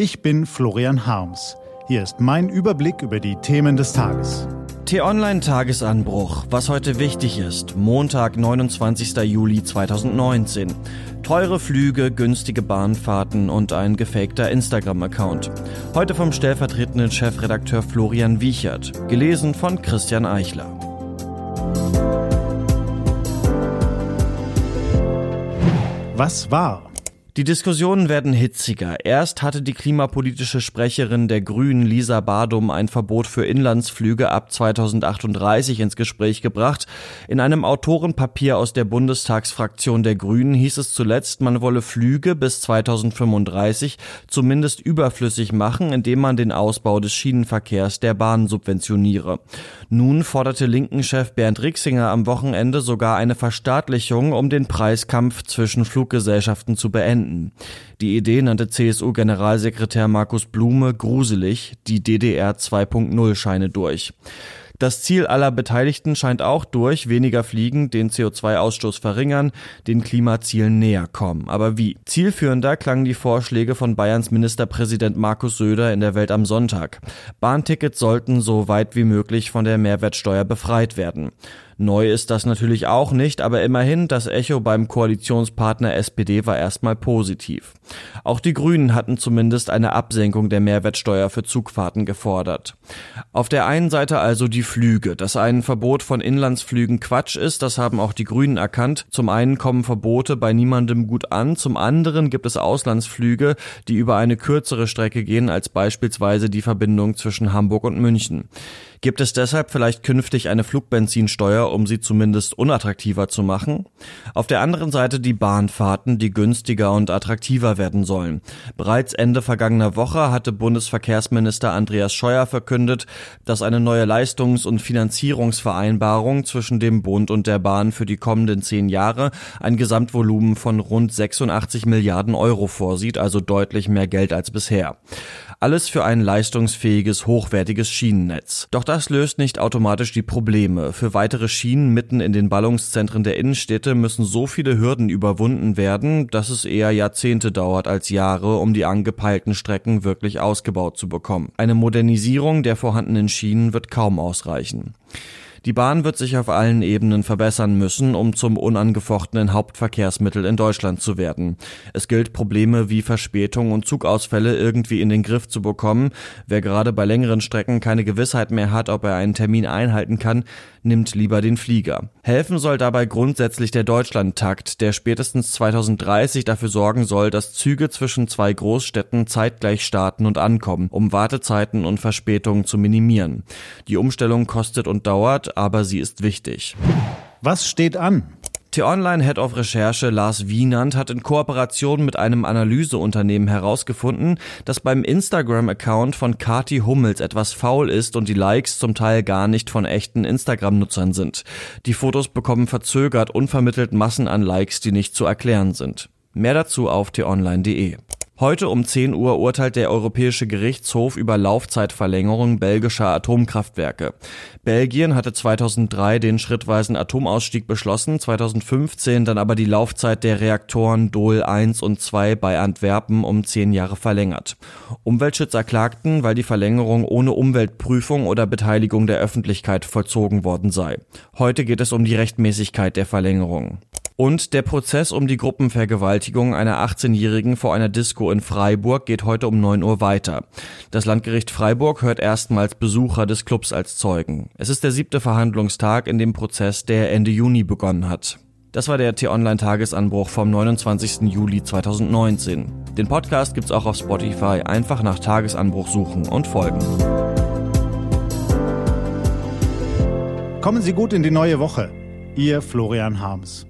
Ich bin Florian Harms. Hier ist mein Überblick über die Themen des Tages. T-Online-Tagesanbruch, was heute wichtig ist. Montag, 29. Juli 2019. Teure Flüge, günstige Bahnfahrten und ein gefakter Instagram-Account. Heute vom stellvertretenden Chefredakteur Florian Wiechert. Gelesen von Christian Eichler. Was war? Die Diskussionen werden hitziger. Erst hatte die klimapolitische Sprecherin der Grünen, Lisa Badum, ein Verbot für Inlandsflüge ab 2038 ins Gespräch gebracht. In einem Autorenpapier aus der Bundestagsfraktion der Grünen hieß es zuletzt, man wolle Flüge bis 2035 zumindest überflüssig machen, indem man den Ausbau des Schienenverkehrs der Bahn subventioniere. Nun forderte Linken-Chef Bernd Rixinger am Wochenende sogar eine Verstaatlichung, um den Preiskampf zwischen Fluggesellschaften zu beenden. Die Idee nannte CSU-Generalsekretär Markus Blume gruselig, die DDR 2.0 scheine durch. Das Ziel aller Beteiligten scheint auch durch, weniger fliegen, den CO2-Ausstoß verringern, den Klimazielen näher kommen. Aber wie? Zielführender klangen die Vorschläge von Bayerns Ministerpräsident Markus Söder in der Welt am Sonntag. Bahntickets sollten so weit wie möglich von der Mehrwertsteuer befreit werden. Neu ist das natürlich auch nicht, aber immerhin, das Echo beim Koalitionspartner SPD war erstmal positiv. Auch die Grünen hatten zumindest eine Absenkung der Mehrwertsteuer für Zugfahrten gefordert. Auf der einen Seite also die Flüge. Dass ein Verbot von Inlandsflügen Quatsch ist, das haben auch die Grünen erkannt. Zum einen kommen Verbote bei niemandem gut an, zum anderen gibt es Auslandsflüge, die über eine kürzere Strecke gehen als beispielsweise die Verbindung zwischen Hamburg und München. Gibt es deshalb vielleicht künftig eine Flugbenzinsteuer, um sie zumindest unattraktiver zu machen? Auf der anderen Seite die Bahnfahrten, die günstiger und attraktiver werden sollen. Bereits Ende vergangener Woche hatte Bundesverkehrsminister Andreas Scheuer verkündet, dass eine neue Leistungs- und Finanzierungsvereinbarung zwischen dem Bund und der Bahn für die kommenden 10 Jahre ein Gesamtvolumen von rund 86 Milliarden Euro vorsieht, also deutlich mehr Geld als bisher. Alles für ein leistungsfähiges, hochwertiges Schienennetz. Doch das löst nicht automatisch die Probleme. Für weitere Schienen mitten in den Ballungszentren der Innenstädte müssen so viele Hürden überwunden werden, dass es eher Jahrzehnte dauert als Jahre, um die angepeilten Strecken wirklich ausgebaut zu bekommen. Eine Modernisierung der vorhandenen Schienen wird kaum ausreichen. Die Bahn wird sich auf allen Ebenen verbessern müssen, um zum unangefochtenen Hauptverkehrsmittel in Deutschland zu werden. Es gilt, Probleme wie Verspätung und Zugausfälle irgendwie in den Griff zu bekommen. Wer gerade bei längeren Strecken keine Gewissheit mehr hat, ob er einen Termin einhalten kann, nimmt lieber den Flieger. Helfen soll dabei grundsätzlich der Deutschlandtakt, der spätestens 2030 dafür sorgen soll, dass Züge zwischen 2 Großstädten zeitgleich starten und ankommen, um Wartezeiten und Verspätungen zu minimieren. Die Umstellung kostet und dauert, aber sie ist wichtig. Was steht an? T-Online-Head of Recherche Lars Wienand hat in Kooperation mit einem Analyseunternehmen herausgefunden, dass beim Instagram-Account von Kathi Hummels etwas faul ist und die Likes zum Teil gar nicht von echten Instagram-Nutzern sind. Die Fotos bekommen verzögert unvermittelt Massen an Likes, die nicht zu erklären sind. Mehr dazu auf t-online.de. Heute um 10 Uhr urteilt der Europäische Gerichtshof über Laufzeitverlängerung belgischer Atomkraftwerke. Belgien hatte 2003 den schrittweisen Atomausstieg beschlossen, 2015 dann aber die Laufzeit der Reaktoren Doel 1 und 2 bei Antwerpen um 10 Jahre verlängert. Umweltschützer klagten, weil die Verlängerung ohne Umweltprüfung oder Beteiligung der Öffentlichkeit vollzogen worden sei. Heute geht es um die Rechtmäßigkeit der Verlängerung. Und der Prozess um die Gruppenvergewaltigung einer 18-Jährigen vor einer Disco in Freiburg geht heute um 9 Uhr weiter. Das Landgericht Freiburg hört erstmals Besucher des Clubs als Zeugen. Es ist der 7. Verhandlungstag in dem Prozess, der Ende Juni begonnen hat. Das war der T-Online-Tagesanbruch vom 29. Juli 2019. Den Podcast gibt's auch auf Spotify. Einfach nach Tagesanbruch suchen und folgen. Kommen Sie gut in die neue Woche. Ihr Florian Harms.